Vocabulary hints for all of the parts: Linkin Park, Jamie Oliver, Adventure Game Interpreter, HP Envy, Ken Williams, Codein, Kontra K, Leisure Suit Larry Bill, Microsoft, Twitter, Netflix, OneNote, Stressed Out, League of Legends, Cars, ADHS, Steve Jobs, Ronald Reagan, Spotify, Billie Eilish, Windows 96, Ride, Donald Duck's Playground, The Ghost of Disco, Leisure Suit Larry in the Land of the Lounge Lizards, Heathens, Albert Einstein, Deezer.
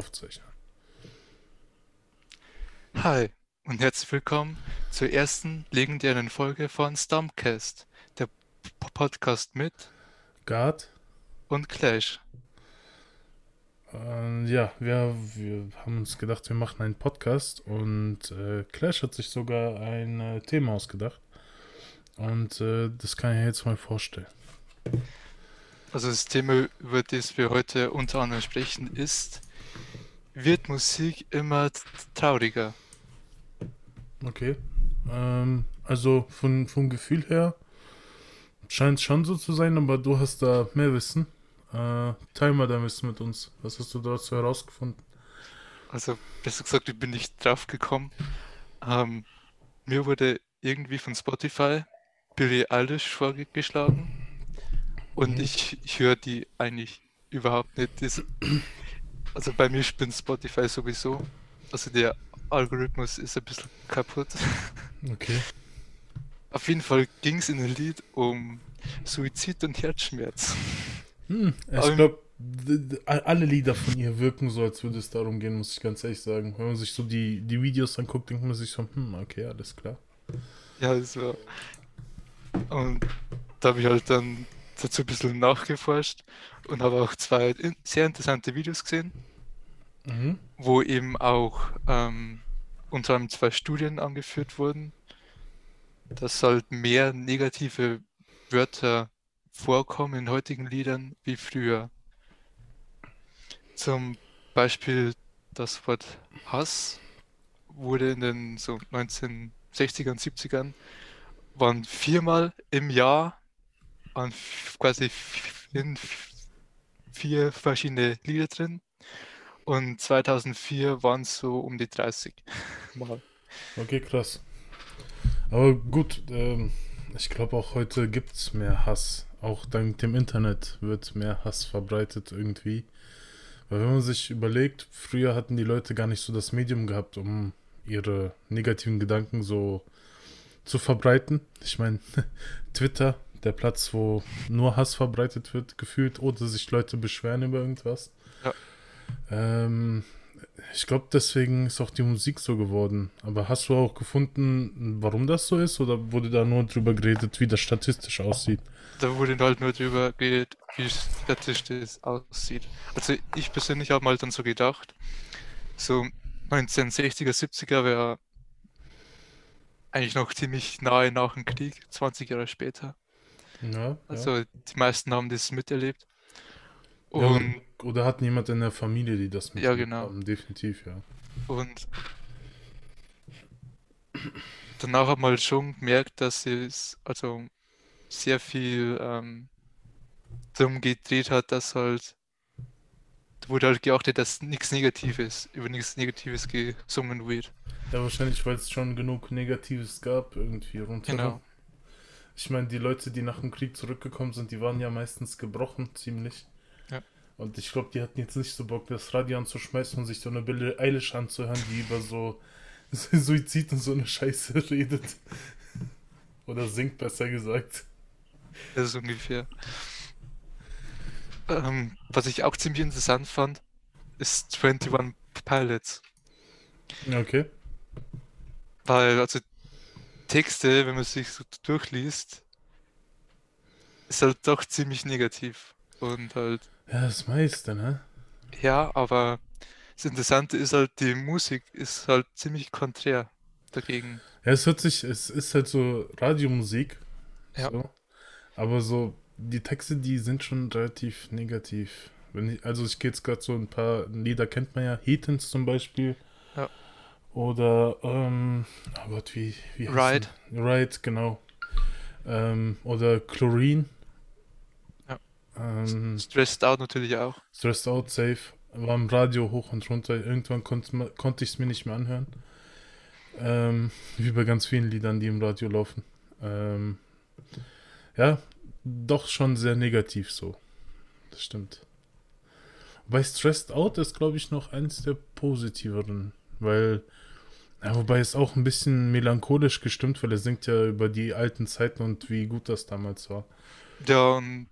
Aufzeichnen. Hi und herzlich willkommen zur ersten legendären Folge von Stumpcast, der Podcast mit Gard und Clash. Ja, wir haben uns gedacht, wir machen einen Podcast und Clash hat sich sogar ein Thema ausgedacht und das kann ich jetzt mal vorstellen. Also das Thema, über das wir heute unter anderem sprechen, ist: Wird Musik immer trauriger? Okay, also vom Gefühl her scheint es schon so zu sein, aber du hast da mehr Wissen. Teil mal dein Wissen mit uns. Was hast du dazu herausgefunden? Also, besser gesagt, ich bin nicht drauf gekommen. Mir wurde irgendwie von Spotify Billie Eilish vorgeschlagen. Und ich höre die eigentlich überhaupt nicht. Also bei mir spinnt Spotify sowieso. Also der Algorithmus ist ein bisschen kaputt. Okay. Auf jeden Fall ging es in dem Lied um Suizid und Herzschmerz. Ich glaube, alle Lieder von ihr wirken so, als würde es darum gehen, muss ich ganz ehrlich sagen. Wenn man sich so die Videos anguckt, denkt man sich so, okay, alles klar. Ja, das war... Und da habe ich halt dann dazu ein bisschen nachgeforscht und habe auch zwei sehr interessante Videos gesehen, wo eben auch unter anderem zwei Studien angeführt wurden, dass halt mehr negative Wörter vorkommen in heutigen Liedern wie früher. Zum Beispiel das Wort Hass wurde in den so 1960ern, 70ern waren viermal im Jahr an quasi in vier verschiedene Lieder drin und 2004 waren es so um die 30 Mal. Okay, krass. Aber gut, ich glaube auch heute gibt es mehr Hass. Auch dank dem Internet wird mehr Hass verbreitet irgendwie. Weil wenn man sich überlegt, früher hatten die Leute gar nicht so das Medium gehabt, um ihre negativen Gedanken so zu verbreiten. Ich meine, Twitter, der Platz, wo nur Hass verbreitet wird, gefühlt, oder sich Leute beschweren über irgendwas. Ja. Ich glaube, deswegen ist auch die Musik so geworden. Aber hast du auch gefunden, warum das so ist? Oder wurde da nur drüber geredet, wie das statistisch aussieht? Da wurde halt nur drüber geredet, wie statistisch es aussieht. Also ich persönlich habe mal dann so gedacht, so 1960er, 70er wäre eigentlich noch ziemlich nahe nach dem Krieg, 20 Jahre später. Ja, also die meisten haben das miterlebt. Und ja. Oder hat niemand in der Familie, die das mitmachen? Ja, genau. Haben. Definitiv, ja. Und danach hat man schon gemerkt, dass es also sehr viel darum gedreht hat, dass halt, wurde halt geachtet, dass nichts Negatives, über nichts Negatives gesungen wird. Ja, wahrscheinlich, weil es schon genug Negatives gab, irgendwie rundherum. Genau. Ich meine, die Leute, die nach dem Krieg zurückgekommen sind, die waren ja meistens gebrochen, ziemlich. Und ich glaube, die hatten jetzt nicht so Bock, das Radio anzuschmeißen und sich so eine Billie Eilish anzuhören, die über so Suizid und so eine Scheiße redet. Oder singt, besser gesagt. Das ist ungefähr. Was ich auch ziemlich interessant fand, ist 21 Pilots. Okay. Weil, also Texte, wenn man sich so durchliest, ist halt doch ziemlich negativ. Und halt... Ja, das meiste, ne? Ja, aber das Interessante ist halt, die Musik ist halt ziemlich konträr dagegen. Ja, es ist halt so Radiomusik. Ja. So. Aber so, die Texte, die sind schon relativ negativ. Ich gehe jetzt gerade so ein paar Lieder, kennt man ja, Heathens zum Beispiel. Ja. Oder, oh Gott, wie heißt das? Ride, genau. Oder Chlorine. Stressed Out natürlich auch. Stressed Out, safe. War im Radio hoch und runter. Irgendwann konnte ich es mir nicht mehr anhören. Wie bei ganz vielen Liedern, die im Radio laufen. Ja, doch schon sehr negativ so. Das stimmt. Wobei Stressed Out ist, glaube ich, noch eins der positiveren. Wobei es auch ein bisschen melancholisch gestimmt, weil er singt ja über die alten Zeiten und wie gut das damals war. Ja, und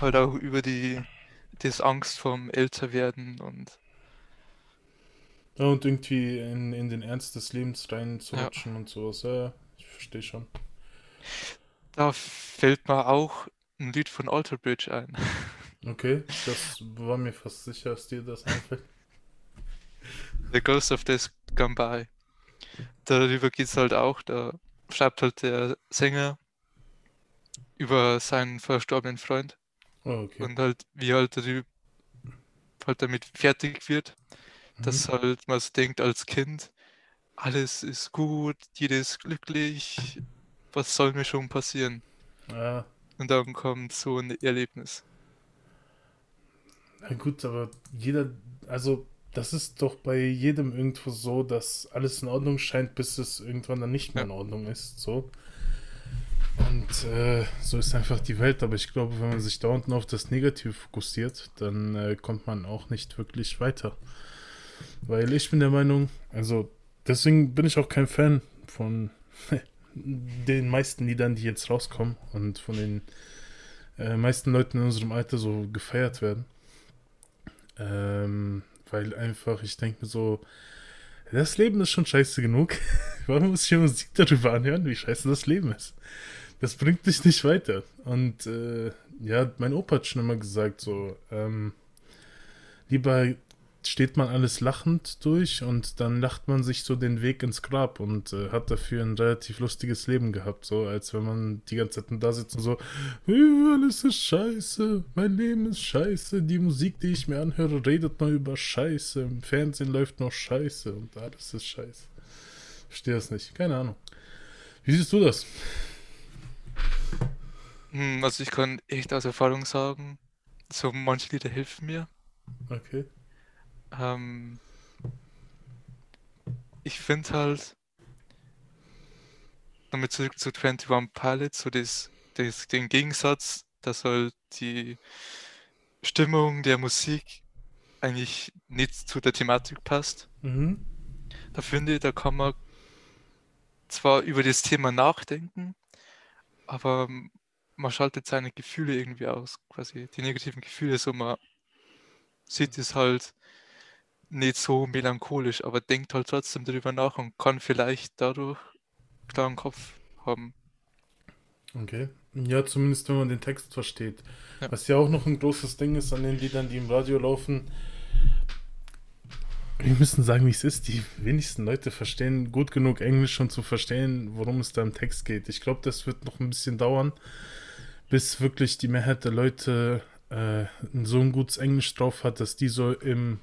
halt auch über die Angst vom Älterwerden und Ja, und irgendwie in den Ernst des Lebens reinzurutschen und sowas. Ja, ich verstehe schon. Da fällt mir auch ein Lied von Alter Bridge ein. Okay, das war mir fast sicher, dass dir das einfällt. The Ghost of Disco. Darüber geht es halt auch, da schreibt halt der Sänger über seinen verstorbenen Freund und halt wie halt damit fertig wird, dass halt man so denkt als Kind, alles ist gut, jeder ist glücklich, was soll mir schon passieren? Ja. Und dann kommt so ein Erlebnis. Na gut, aber jeder, also das ist doch bei jedem irgendwo so, dass alles in Ordnung scheint, bis es irgendwann dann nicht mehr in Ordnung ist. So. Und so ist einfach die Welt. Aber ich glaube, wenn man sich da unten auf das Negative fokussiert, dann kommt man auch nicht wirklich weiter. Weil ich bin der Meinung, also deswegen bin ich auch kein Fan von den meisten Liedern, die jetzt rauskommen und von den meisten Leuten in unserem Alter so gefeiert werden. Weil einfach, ich denke mir so, das Leben ist schon scheiße genug. Warum muss ich mir Musik darüber anhören, wie scheiße das Leben ist? Das bringt dich nicht weiter. Und ja, mein Opa hat schon immer gesagt so, lieber steht man alles lachend durch und dann lacht man sich so den Weg ins Grab und hat dafür ein relativ lustiges Leben gehabt, so als wenn man die ganze Zeit da sitzt und so, alles ist scheiße, mein Leben ist scheiße, die Musik, die ich mir anhöre, redet nur über Scheiße, im Fernsehen läuft noch Scheiße und alles ist scheiße. Ich verstehe das nicht, keine Ahnung. Wie siehst du das? Also ich kann echt aus Erfahrung sagen, so manche Lieder helfen mir. Okay. Ich finde halt, damit zurück zu 21 Pilots, so den Gegensatz, dass halt die Stimmung der Musik eigentlich nicht zu der Thematik passt. Mhm. Da finde ich, da kann man zwar über das Thema nachdenken, aber man schaltet seine Gefühle irgendwie aus, quasi die negativen Gefühle, so man sieht es halt nicht so melancholisch, aber denkt halt trotzdem darüber nach und kann vielleicht dadurch einen klaren Kopf haben. Okay. Ja, zumindest wenn man den Text versteht. Ja. Was ja auch noch ein großes Ding ist an den Liedern, die im Radio laufen. Wir müssen sagen, wie es ist. Die wenigsten Leute verstehen gut genug Englisch, um zu verstehen, worum es da im Text geht. Ich glaube, das wird noch ein bisschen dauern, bis wirklich die Mehrheit der Leute so ein gutes Englisch drauf hat, dass die so im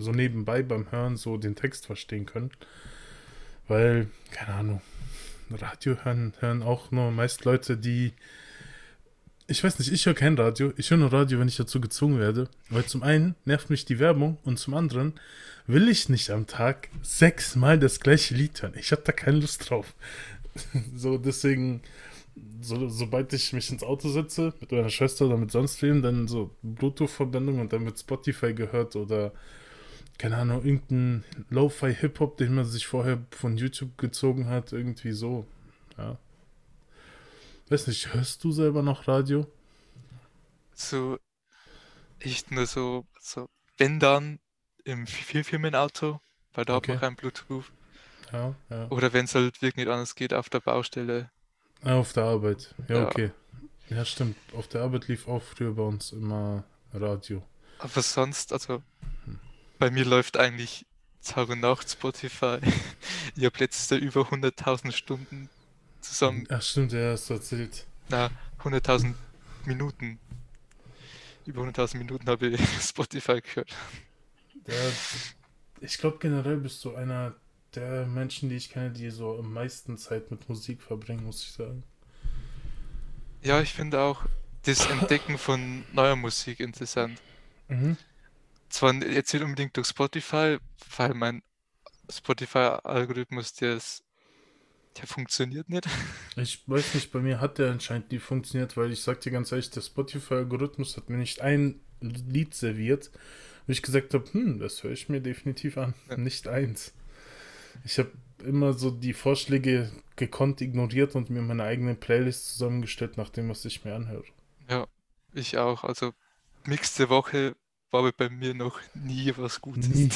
so nebenbei beim Hören so den Text verstehen können, weil, keine Ahnung, Radio hören auch nur meist Leute, die, ich weiß nicht, ich höre kein Radio, ich höre nur Radio, wenn ich dazu gezwungen werde, weil zum einen nervt mich die Werbung und zum anderen will ich nicht am Tag 6-mal das gleiche Lied hören, ich habe da keine Lust drauf, so deswegen, sobald ich mich ins Auto setze, mit meiner Schwester oder mit sonst wem, dann so Bluetooth-Verbindung und dann mit Spotify gehört oder keine Ahnung, irgendein Lo-Fi-Hip-Hop, den man sich vorher von YouTube gezogen hat, irgendwie so. Ja. Weiß nicht, hörst du selber noch Radio? So, ich nur so wenn dann im Firmenauto, weil da hat man kein Bluetooth. Ja, ja. Oder wenn es halt wirklich nicht anders geht, auf der Baustelle. Ah, auf der Arbeit. Ja, okay. Ja, stimmt. Auf der Arbeit lief auch früher bei uns immer Radio. Aber sonst, also bei mir läuft eigentlich Tag und Nacht Spotify. Ich habe letztes Jahr über 100.000 Stunden zusammen. Ach stimmt, ja, hast du erzählt. Na, 100.000 Minuten. Über 100.000 Minuten habe ich Spotify gehört. Ja, ich glaube generell bist du einer der Menschen, die ich kenne, die so am meisten Zeit mit Musik verbringen, muss ich sagen. Ja, ich finde auch das Entdecken von neuer Musik interessant. Mhm. Zwar jetzt nicht unbedingt durch Spotify, weil mein Spotify-Algorithmus, der funktioniert nicht. Ich weiß nicht, bei mir hat der anscheinend nicht funktioniert, weil ich sag dir ganz ehrlich, der Spotify-Algorithmus hat mir nicht ein Lied serviert, wo ich gesagt habe, das höre ich mir definitiv an, nicht eins. Ich habe immer so die Vorschläge gekonnt ignoriert und mir meine eigene Playlist zusammengestellt, nach dem, was ich mir anhöre. Ja, ich auch, also nächste Woche war aber bei mir noch nie was Gutes drin.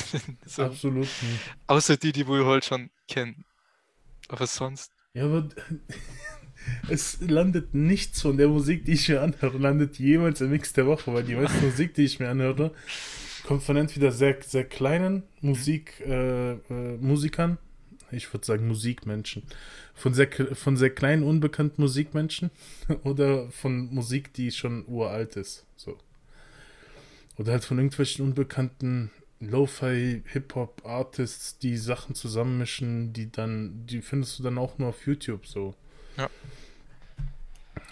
So. Absolut nicht. Außer die wir halt schon kennen. Aber sonst. Ja, aber es landet nichts von der Musik, die ich mir anhöre, landet jemals im Mix der Woche, weil die meiste Musik, die ich mir anhöre, kommt von entweder sehr, sehr kleinen Musikern, ich würde sagen Musikmenschen, von sehr kleinen, unbekannten Musikmenschen oder von Musik, die schon uralt ist. So. Oder halt von irgendwelchen unbekannten Lo-Fi, Hip-Hop-Artists, die Sachen zusammenmischen, die findest du dann auch nur auf YouTube so. Ja.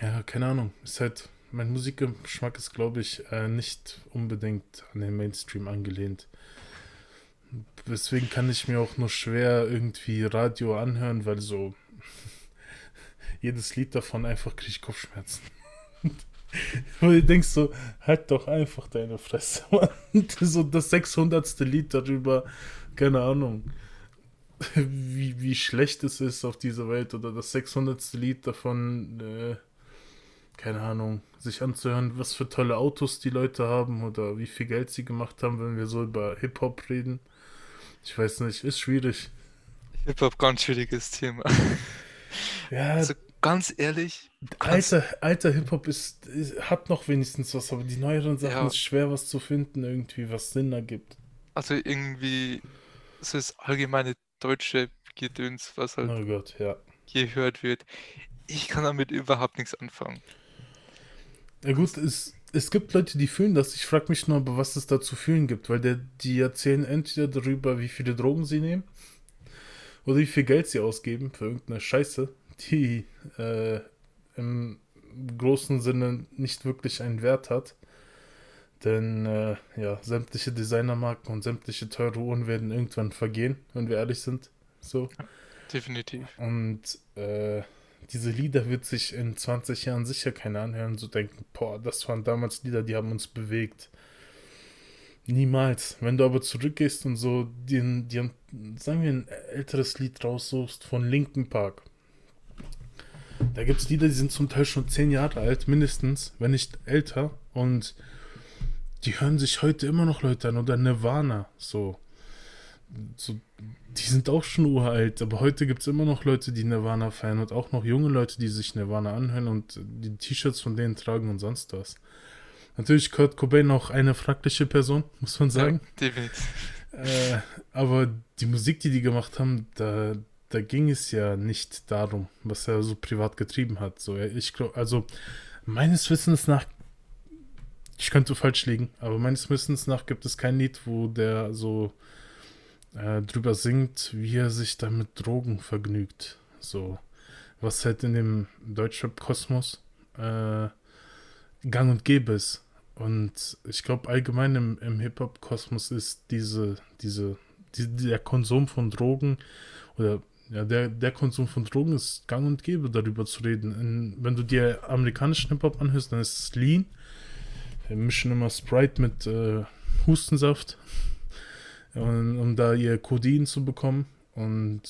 Ja, keine Ahnung. Ist halt, mein Musikgeschmack ist, glaube ich, nicht unbedingt an den Mainstream angelehnt. Deswegen kann ich mir auch nur schwer irgendwie Radio anhören, weil so jedes Lied davon einfach kriege ich Kopfschmerzen. Weil du denkst so, halt doch einfach deine Fresse, Mann. So das 600. Lied darüber, keine Ahnung, wie schlecht es ist auf dieser Welt, oder das 600. Lied davon, keine Ahnung, sich anzuhören, was für tolle Autos die Leute haben oder wie viel Geld sie gemacht haben, wenn wir so über Hip-Hop reden. Ich weiß nicht, ist schwierig. Hip-Hop, ganz schwieriges Thema. Ja, also, ganz ehrlich. Alter Hip-Hop hat noch wenigstens was, aber die neueren Sachen ist schwer was zu finden, irgendwie, was Sinn ergibt. Also irgendwie so das allgemeine deutsche Gedöns, was halt gehört wird. Ich kann damit überhaupt nichts anfangen. Ja gut, es gibt Leute, die fühlen das. Ich frage mich nur, aber was es da zu fühlen gibt, weil die erzählen entweder darüber, wie viele Drogen sie nehmen oder wie viel Geld sie ausgeben für irgendeine Scheiße, die im großen Sinne nicht wirklich einen Wert hat. Denn sämtliche Designermarken und sämtliche teure Uhren werden irgendwann vergehen, wenn wir ehrlich sind. So. Definitiv. Und diese Lieder wird sich in 20 Jahren sicher keiner anhören und so denken, boah, das waren damals Lieder, die haben uns bewegt. Niemals. Wenn du aber zurückgehst und so, sagen wir, ein älteres Lied raussuchst von Linkin Park. Da gibt es Lieder, die sind zum Teil schon 10 Jahre alt, mindestens, wenn nicht älter. Und die hören sich heute immer noch Leute an. Oder Nirvana, so. Die sind auch schon uralt, aber heute gibt es immer noch Leute, die Nirvana feiern. Und auch noch junge Leute, die sich Nirvana anhören und die T-Shirts von denen tragen und sonst was. Natürlich Kurt Cobain auch eine fragliche Person, muss man sagen. Ja, aber die Musik, die gemacht haben, da ging es ja nicht darum, was er so privat getrieben hat. So, ich glaube, also meines Wissens nach, ich könnte falsch liegen, aber meines Wissens nach gibt es kein Lied, wo der so drüber singt, wie er sich da mit Drogen vergnügt. So, was halt in dem Deutschrap-Kosmos gang und gäbe ist. Und ich glaube, allgemein im Hip-Hop-Kosmos ist der Konsum von Drogen oder der Konsum von Drogen ist gang und gäbe, darüber zu reden. Wenn du dir amerikanischen Hip-Hop anhörst, dann ist es Lean. Wir mischen immer Sprite mit Hustensaft, um da ihr Codein zu bekommen. Und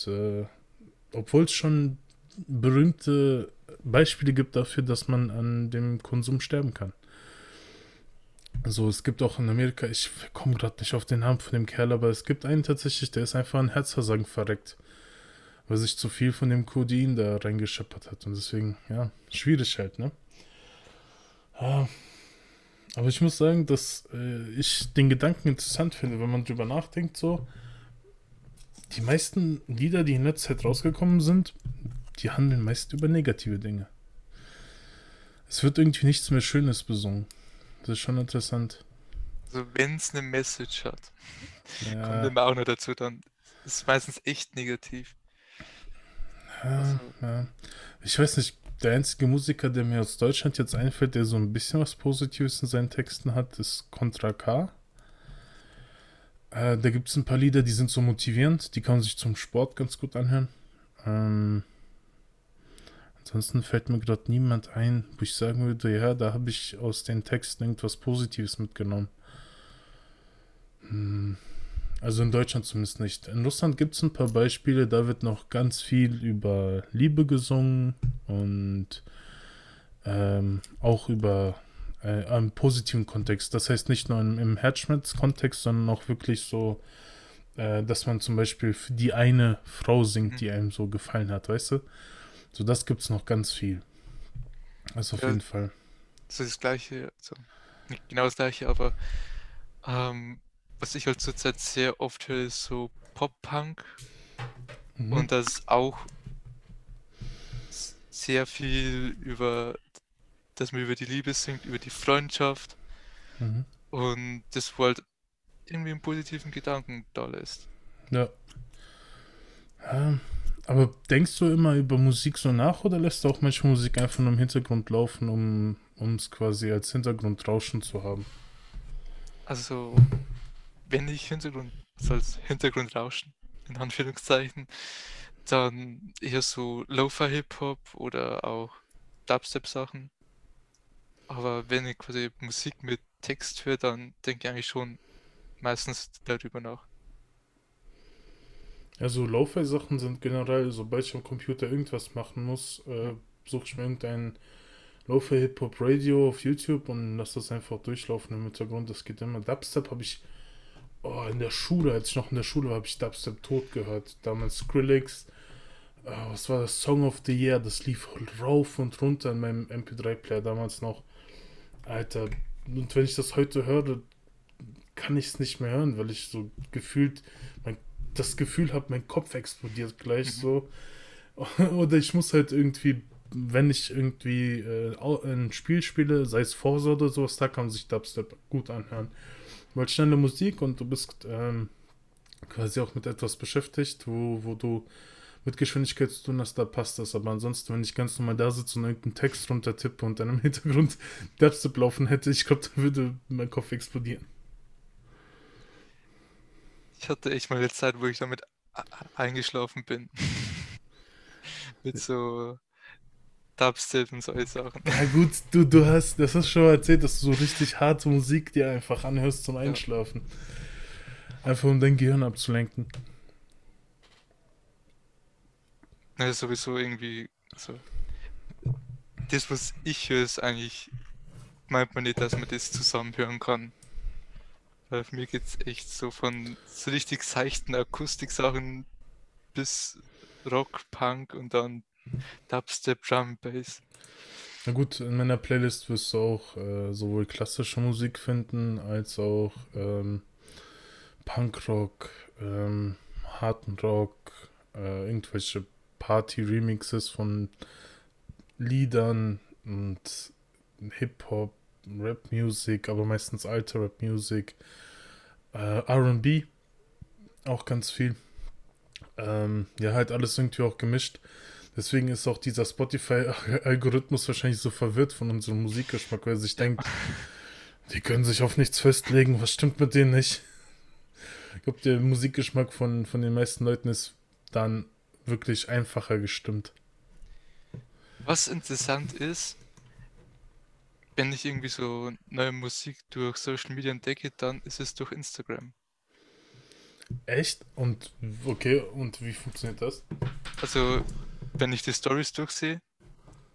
obwohl es schon berühmte Beispiele gibt dafür, dass man an dem Konsum sterben kann. Also es gibt auch in Amerika, ich komme gerade nicht auf den Namen von dem Kerl, aber es gibt einen tatsächlich, der ist einfach an Herzversagen verreckt, weil sich zu viel von dem Codein da reingescheppert hat. Und deswegen, ja, schwierig halt, ne? Aber ich muss sagen, dass ich den Gedanken interessant finde, wenn man drüber nachdenkt, so. Die meisten Lieder, die in letzter Zeit rausgekommen sind, die handeln meist über negative Dinge. Es wird irgendwie nichts mehr Schönes besungen. Das ist schon interessant. Also wenn es eine Message hat, kommt immer auch noch dazu, dann ist es meistens echt negativ. Ja, also. Ja. Ich weiß nicht, der einzige Musiker, der mir aus Deutschland jetzt einfällt, der so ein bisschen was Positives in seinen Texten hat, ist Kontra K. Da gibt es ein paar Lieder, die sind so motivierend, die kann man sich zum Sport ganz gut anhören. Ansonsten fällt mir gerade niemand ein, wo ich sagen würde, ja, da habe ich aus den Texten irgendwas Positives mitgenommen. Also in Deutschland zumindest nicht. In Russland gibt es ein paar Beispiele, da wird noch ganz viel über Liebe gesungen und auch über im positiven Kontext. Das heißt nicht nur im Herzschmerz-Kontext, sondern auch wirklich so, dass man zum Beispiel für die eine Frau singt, die einem so gefallen hat, weißt du? So, das gibt's noch ganz viel. Also auf jeden Fall. So das Gleiche, also nicht genau das Gleiche, aber was ich halt zurzeit sehr oft höre, ist so Pop-Punk. Mhm. Und das ist auch sehr viel über, dass man über die Liebe singt, über die Freundschaft. Mhm. Und das wohl halt irgendwie einen positiven Gedanken da lässt. Ja. Aber denkst du immer über Musik so nach oder lässt du auch manchmal Musik einfach nur im Hintergrund laufen, um es quasi als Hintergrundrauschen zu haben? Also, wenn ich Hintergrundrauschen, in Anführungszeichen, dann eher so Lo-Fi-Hip-Hop oder auch Dubstep-Sachen. Aber wenn ich quasi Musik mit Text höre, dann denke ich eigentlich schon meistens darüber nach. Also Lo-Fi-Sachen sind generell, sobald ich am Computer irgendwas machen muss, suche ich mir irgendein Lo-Fi-Hip-Hop-Radio auf YouTube und lasse das einfach durchlaufen im Hintergrund. Das geht immer. Dubstep habe ich in der Schule, als ich noch in der Schule war, habe ich Dubstep tot gehört. Damals Skrillex, was war das? Song of the Year, das lief rauf und runter in meinem MP3-Player damals noch. Alter, und wenn ich das heute höre, kann ich es nicht mehr hören, weil ich so gefühlt das Gefühl habe, mein Kopf explodiert gleich so. Oder ich muss halt irgendwie, wenn ich irgendwie ein Spiel spiele, sei es Forza oder sowas, da kann man sich Dubstep gut anhören. Weil schnelle Musik und du bist quasi auch mit etwas beschäftigt, wo du mit Geschwindigkeit zu tun hast, da passt das. Aber ansonsten, wenn ich ganz normal da sitze und irgendeinen Text runter tippe und dann im Hintergrund Dubstep laufen hätte, ich glaube, da würde mein Kopf explodieren. Ich hatte echt mal eine Zeit, wo ich damit eingeschlafen bin. Mit so Dubstep und solche Sachen. Ja gut, du hast, das hast schon mal erzählt, dass du so richtig harte Musik dir einfach anhörst zum Einschlafen. Ja. Einfach um dein Gehirn abzulenken. Na, das ist sowieso irgendwie so. Das, was ich höre, ist eigentlich, meint man nicht, dass man das zusammenhören kann. Weil für mich geht's echt so von so richtig seichten Akustiksachen bis Rock, Punk und dann Dubstep, Drum, Bass. Na gut, in meiner Playlist wirst du auch sowohl klassische Musik finden, als auch Punkrock, harten Rock, irgendwelche Party-Remixes von Liedern und Hip-Hop, Rap-Music, aber meistens alte Rap-Music, R&B, auch ganz viel. Ja, halt alles irgendwie auch gemischt. Deswegen ist auch dieser Spotify-Algorithmus wahrscheinlich so verwirrt von unserem Musikgeschmack, weil er sich denkt, die können sich auf nichts festlegen, was stimmt mit denen nicht? Ich glaube, der Musikgeschmack von den meisten Leuten ist dann wirklich einfacher gestimmt. Was interessant ist, wenn ich irgendwie so neue Musik durch Social Media entdecke, dann ist es durch Instagram. Echt? Und okay, und wie funktioniert das? Also, wenn ich die Stories durchsehe,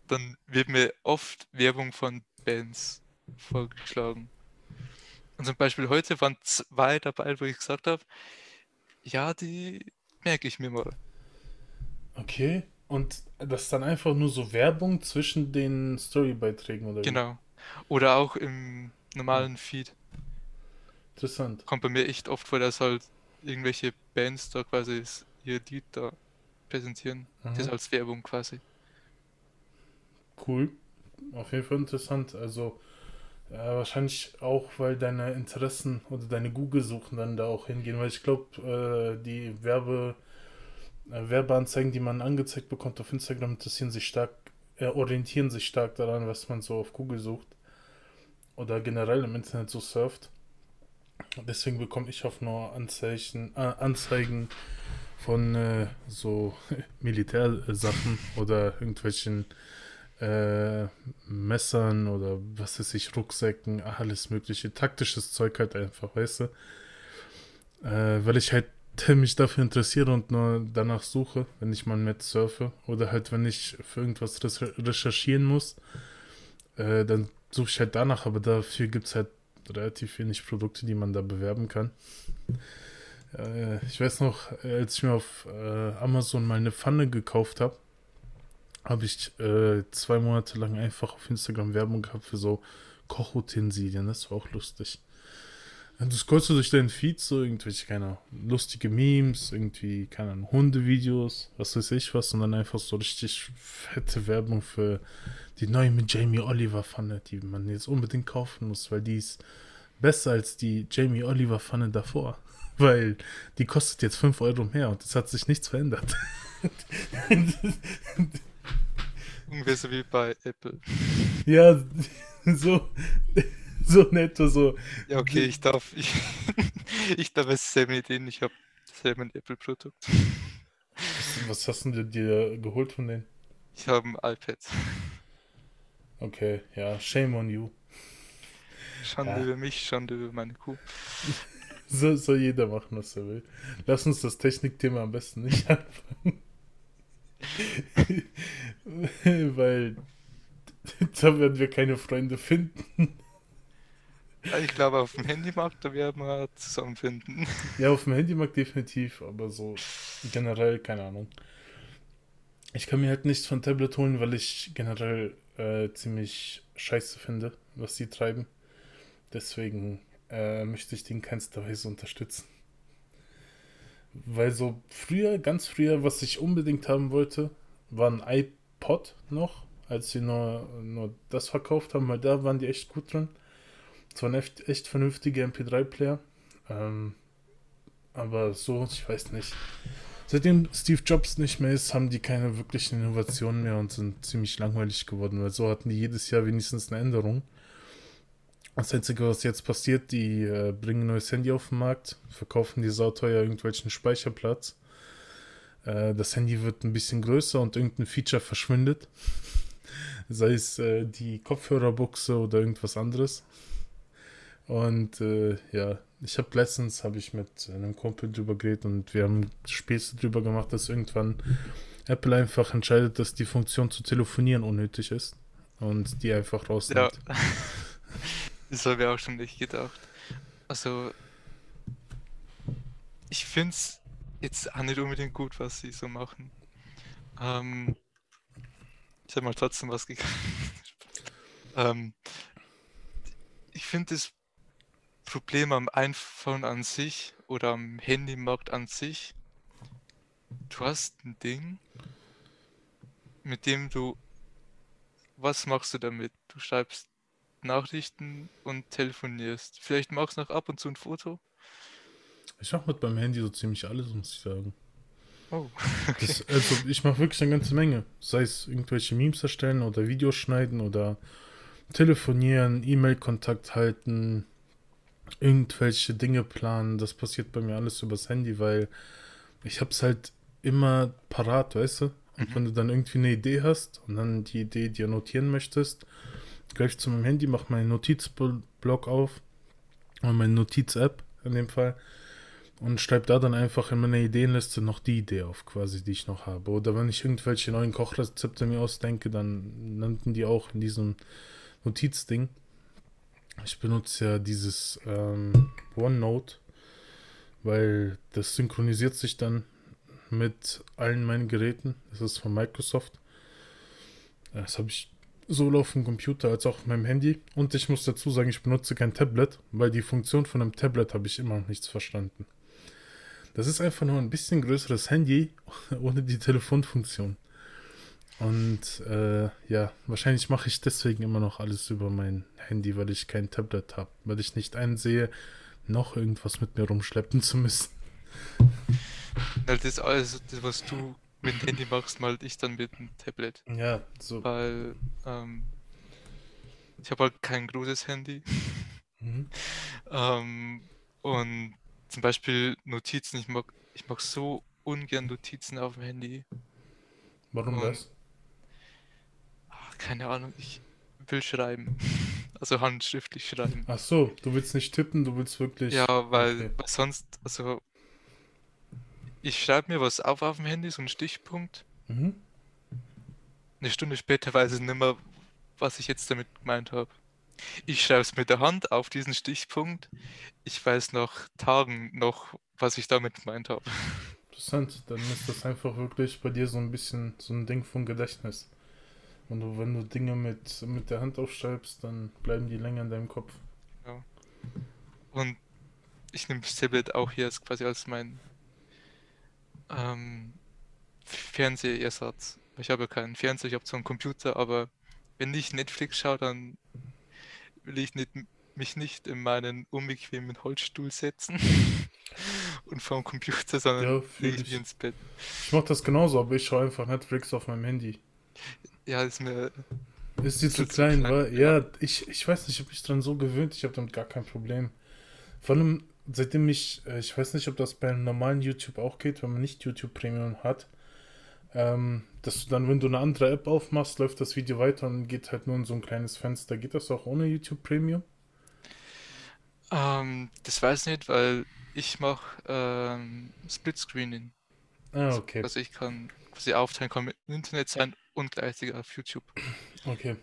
dann wird mir oft Werbung von Bands vorgeschlagen. Und zum Beispiel heute waren 2 dabei, wo ich gesagt habe, ja, die merke ich mir mal. Okay, und das ist dann einfach nur so Werbung zwischen den Storybeiträgen oder wie? Genau. Oder auch im normalen Feed. Interessant. Kommt bei mir echt oft vor, dass halt irgendwelche Bands da quasi ihr Lied da präsentieren. Mhm. Das als Werbung quasi. Cool. Auf jeden Fall interessant. Also wahrscheinlich auch, weil deine Interessen oder deine Google-Suchen dann da auch hingehen. Weil ich glaube, die Werbeanzeigen, die man angezeigt bekommt auf Instagram, orientieren sich stark daran, was man so auf Google sucht oder generell im Internet so surft. Deswegen bekomme ich oft nur Anzeigen von so Militärsachen oder irgendwelchen Messern oder was weiß ich, Rucksäcken, alles mögliche, taktisches Zeug halt einfach, weißt du? Weil ich halt mich dafür interessiere und nur danach suche, wenn ich mal im Netz surfe oder halt wenn ich für irgendwas recherchieren muss, dann suche ich halt danach, aber dafür gibt es halt relativ wenig Produkte, die man da bewerben kann. Ich weiß noch, als ich mir auf Amazon mal eine Pfanne gekauft habe, habe ich 2 Monate lang einfach auf Instagram Werbung gehabt für so Kochutensilien. Das war auch lustig. Und du scrollst durch deinen Feed so irgendwelche, keine lustige Memes, irgendwie, keine Ahnung, Hundevideos, was weiß ich was, und dann einfach so richtig fette Werbung für die neue mit Jamie Oliver Pfanne, die man jetzt unbedingt kaufen muss, weil die ist besser als die Jamie Oliver Pfanne davor, weil die kostet jetzt 5 Euro mehr und es hat sich nichts verändert. Ungefähr so wie bei Apple. Ja, so netto so. Ja, okay, ich darf es selber nicht hin, ich habe selber ein Apple-Produkt. Was hast du dir geholt von denen? Ich habe ein iPad. Okay, ja, shame on you. Schande über mich, Schande über meine Kuh. So soll jeder machen, was er will. Lass uns das Technikthema am besten nicht anfangen. Weil da werden wir keine Freunde finden. Ich glaube, auf dem Handymarkt, da werden wir zusammenfinden. Ja, auf dem Handymarkt definitiv, aber so generell, keine Ahnung. Ich kann mir halt nichts von Tablet holen, weil ich generell ziemlich scheiße finde, was die treiben. Deswegen möchte ich die in keinster Weise unterstützen. Weil so früher, ganz früher, was ich unbedingt haben wollte, war ein iPod noch, als sie nur das verkauft haben, weil da waren die echt gut drin. Es waren echt vernünftige MP3-Player. Aber so, ich weiß nicht. Seitdem Steve Jobs nicht mehr ist, haben die keine wirklichen Innovationen mehr und sind ziemlich langweilig geworden, weil so hatten die jedes Jahr wenigstens eine Änderung. Das Einzige, was jetzt passiert, die bringen ein neues Handy auf den Markt, verkaufen die sauteuer irgendwelchen Speicherplatz. Das Handy wird ein bisschen größer und irgendein Feature verschwindet. Sei es die Kopfhörerbuchse oder irgendwas anderes. Und ja, ich habe letztens mit einem Kumpel drüber geredet und wir haben Späße drüber gemacht, dass irgendwann Apple einfach entscheidet, dass die Funktion zu telefonieren unnötig ist und die einfach rausnimmt. Ja. Das habe ich auch schon nicht gedacht. Also, ich finde es jetzt auch nicht unbedingt gut, was sie so machen. Ich habe mal trotzdem was gekauft. Ich finde das Problem am iPhone an sich oder am Handymarkt an sich, du hast ein Ding, mit dem du, was machst du damit? Du schreibst Nachrichten und telefonierst. Vielleicht machst du noch ab und zu ein Foto. Ich mache mit meinem Handy so ziemlich alles, muss ich sagen. Oh, okay. Ich mache wirklich eine ganze Menge. Sei es irgendwelche Memes erstellen oder Videos schneiden oder telefonieren, E-Mail-Kontakt halten, irgendwelche Dinge planen. Das passiert bei mir alles übers Handy, weil ich hab's halt immer parat, weißt du? Und wenn du dann irgendwie eine Idee hast und dann die Idee dir notieren möchtest, gleich zu meinem Handy, mache meinen Notizblock auf und meine Notiz-App in dem Fall und schreibe da dann einfach in meiner Ideenliste noch die Idee auf, quasi, die ich noch habe. Oder wenn ich irgendwelche neuen Kochrezepte mir ausdenke, dann landen die auch in diesem Notizding. Ich benutze ja dieses OneNote, weil das synchronisiert sich dann mit allen meinen Geräten. Das ist von Microsoft. Das habe ich sowohl auf dem Computer als auch auf meinem Handy. Und ich muss dazu sagen, ich benutze kein Tablet, weil die Funktion von einem Tablet habe ich immer noch nichts verstanden. Das ist einfach nur ein bisschen größeres Handy ohne die Telefonfunktion. Und ja, wahrscheinlich mache ich deswegen immer noch alles über mein Handy, weil ich kein Tablet habe, weil ich nicht einsehe, noch irgendwas mit mir rumschleppen zu müssen. Das ist alles, was du mit dem Handy machst, mal ich dann mit dem Tablet. Ja, so. Weil ich habe halt kein großes Handy. Und zum Beispiel Notizen, ich mag so ungern Notizen auf dem Handy. Warum das? Keine Ahnung, ich will schreiben. Also handschriftlich schreiben. Ach so, du willst nicht tippen, du willst wirklich... Ja, weil sonst, also... Ich schreibe mir was auf dem Handy, so einen Stichpunkt. Eine Stunde später weiß ich nicht mehr, was ich jetzt damit gemeint habe. Ich schreibe es mit der Hand auf diesen Stichpunkt. Ich weiß nach Tagen noch, was ich damit gemeint habe. Interessant, dann ist das einfach wirklich bei dir so ein bisschen so ein Ding vom Gedächtnis. Und wenn du Dinge mit der Hand aufschreibst, dann bleiben die länger in deinem Kopf. Genau. Und ich nehme das Tablet auch hier quasi als mein Fernsehersatz. Ich habe keinen Fernseher, ich habe zwar einen Computer, aber wenn ich Netflix schaue, dann will ich mich nicht in meinen unbequemen Holzstuhl setzen und vor dem Computer, sondern lege ich mich ins Bett. Ich mache das genauso, aber ich schaue einfach Netflix auf meinem Handy. Ja, ist mir... Ist die zu klein, wa? Ja, ich weiß nicht, ich habe mich dran so gewöhnt, ich habe damit gar kein Problem. Vor allem, seitdem ich weiß nicht, ob das beim normalen YouTube auch geht, wenn man nicht YouTube Premium hat, dass du dann, wenn du eine andere App aufmachst, läuft das Video weiter und geht halt nur in so ein kleines Fenster. Geht das auch ohne YouTube Premium? Das weiß ich nicht, weil ich mache Splitscreening. Ah, okay. Also ich kann quasi aufteilen, kann mit dem Internet sein und gleichzeitig auf YouTube. Okay.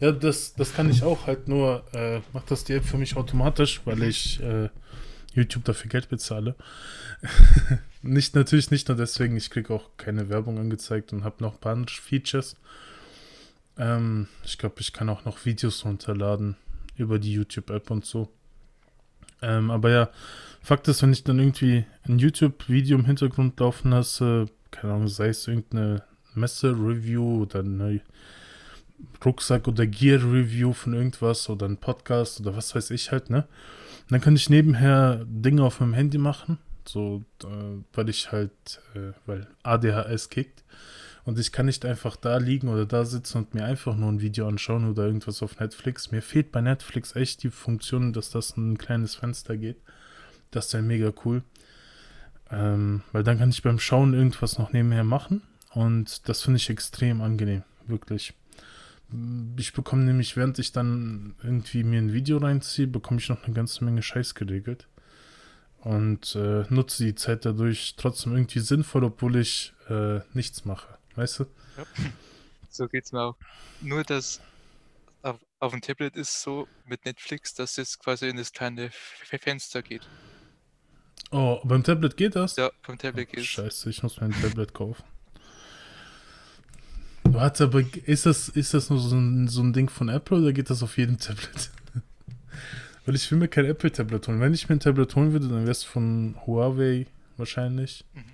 Ja, das kann ich auch halt nur, macht das die App für mich automatisch, weil ich YouTube dafür Geld bezahle. Natürlich nicht nur deswegen, ich kriege auch keine Werbung angezeigt und habe noch ein paar andere Features. Ich glaube, ich kann auch noch Videos runterladen über die YouTube-App und so. Aber ja, Fakt ist, wenn ich dann irgendwie ein YouTube-Video im Hintergrund laufen lasse, keine Ahnung, sei es irgendeine Messe-Review oder eine Rucksack- oder Gear-Review von irgendwas oder ein Podcast oder was weiß ich halt, ne? Und dann kann ich nebenher Dinge auf meinem Handy machen, so, weil ADHS kickt und ich kann nicht einfach da liegen oder da sitzen und mir einfach nur ein Video anschauen oder irgendwas auf Netflix. Mir fehlt bei Netflix echt die Funktion, dass das in ein kleines Fenster geht. Das wäre mega cool, weil dann kann ich beim Schauen irgendwas noch nebenher machen und das finde ich extrem angenehm, wirklich. Ich bekomme nämlich, während ich dann irgendwie mir ein Video reinziehe, bekomme ich noch eine ganze Menge Scheiß geregelt und nutze die Zeit dadurch trotzdem irgendwie sinnvoll, obwohl ich nichts mache, weißt du? Ja. So geht's mir auch. Nur, dass auf dem Tablet ist so mit Netflix, dass es quasi in das kleine Fenster geht. Oh, beim Tablet geht das? Ja, beim Tablet geht es. Scheiße, ich muss mir ein Tablet kaufen. Warte, aber ist das nur so ein Ding von Apple oder geht das auf jedem Tablet? Weil ich will mir kein Apple-Tablet holen. Wenn ich mir ein Tablet holen würde, dann wäre es von Huawei wahrscheinlich. Mhm.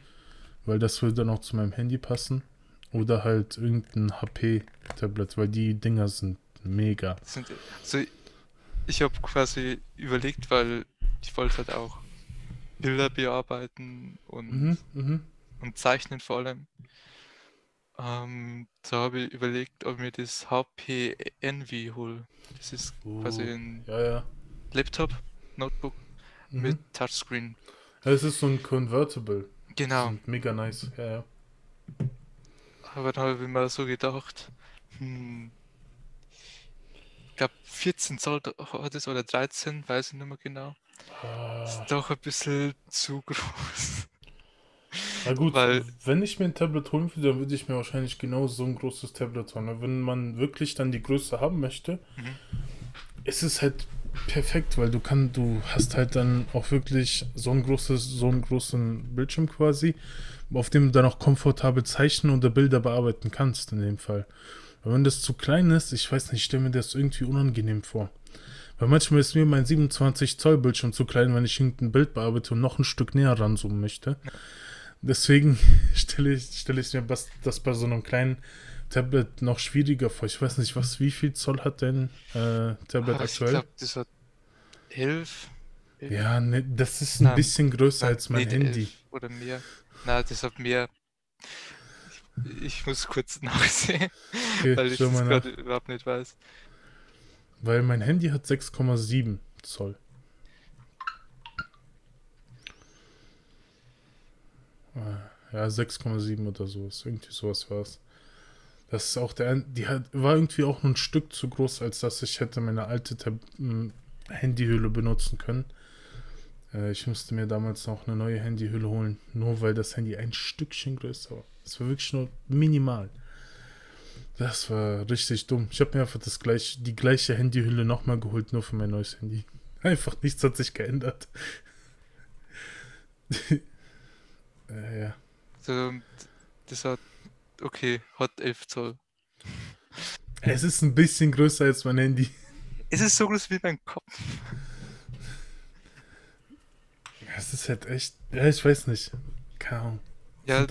Weil das würde dann auch zu meinem Handy passen. Oder halt irgendein HP-Tablet, weil die Dinger sind mega. Also ich habe quasi überlegt, weil ich wollte halt auch Bilder bearbeiten und, und zeichnen vor allem. Da habe ich überlegt, ob ich mir das HP Envy hole. Das ist quasi ein Laptop, Notebook mit Touchscreen. Es ist so ein Convertible. Genau. Mega nice, ja. Aber dann habe ich mir so gedacht, ich glaube 14 Zoll hat es oder 13, weiß ich nicht mehr genau. Ist doch ein bisschen zu groß. Na gut, weil, wenn ich mir ein Tablet holen würde, dann würde ich mir wahrscheinlich genau so ein großes Tablet holen. Wenn man wirklich dann die Größe haben möchte, ist es halt perfekt, weil du hast halt dann auch wirklich so einen großen Bildschirm quasi, auf dem du dann auch komfortabel zeichnen oder Bilder bearbeiten kannst in dem Fall. Aber wenn das zu klein ist, ich weiß nicht, ich stelle mir das irgendwie unangenehm vor. Weil manchmal ist mir mein 27 Zoll Bildschirm zu klein, wenn ich irgendein Bild bearbeite und noch ein Stück näher ranzoomen möchte. Deswegen stelle ich mir das bei so einem kleinen Tablet noch schwieriger vor. Ich weiß nicht, wie viel Zoll hat denn Tablet aktuell? Ich glaube, das hat 11. Ja, ne, das ist ein bisschen größer als mein Handy. 11 oder mehr. Na, das hat mehr. Ich muss kurz nachsehen, okay, weil ich das gerade überhaupt nicht weiß. Weil mein Handy hat 6,7 Zoll. Ja, 6,7 oder sowas. Irgendwie sowas war es. Das ist auch war irgendwie auch nur ein Stück zu groß, als dass ich hätte meine alte Handyhülle benutzen können. Ich musste mir damals noch eine neue Handyhülle holen, nur weil das Handy ein Stückchen größer war. Das war wirklich nur minimal. Das war richtig dumm. Ich habe mir einfach die gleiche Handyhülle nochmal geholt, nur für mein neues Handy. Einfach nichts hat sich geändert. Ja. So, das hat, okay, hat 11 Zoll. Es ist ein bisschen größer als mein Handy. Es ist so groß wie mein Kopf. Es ist halt echt, ja, ich weiß nicht. Kaum. Ja,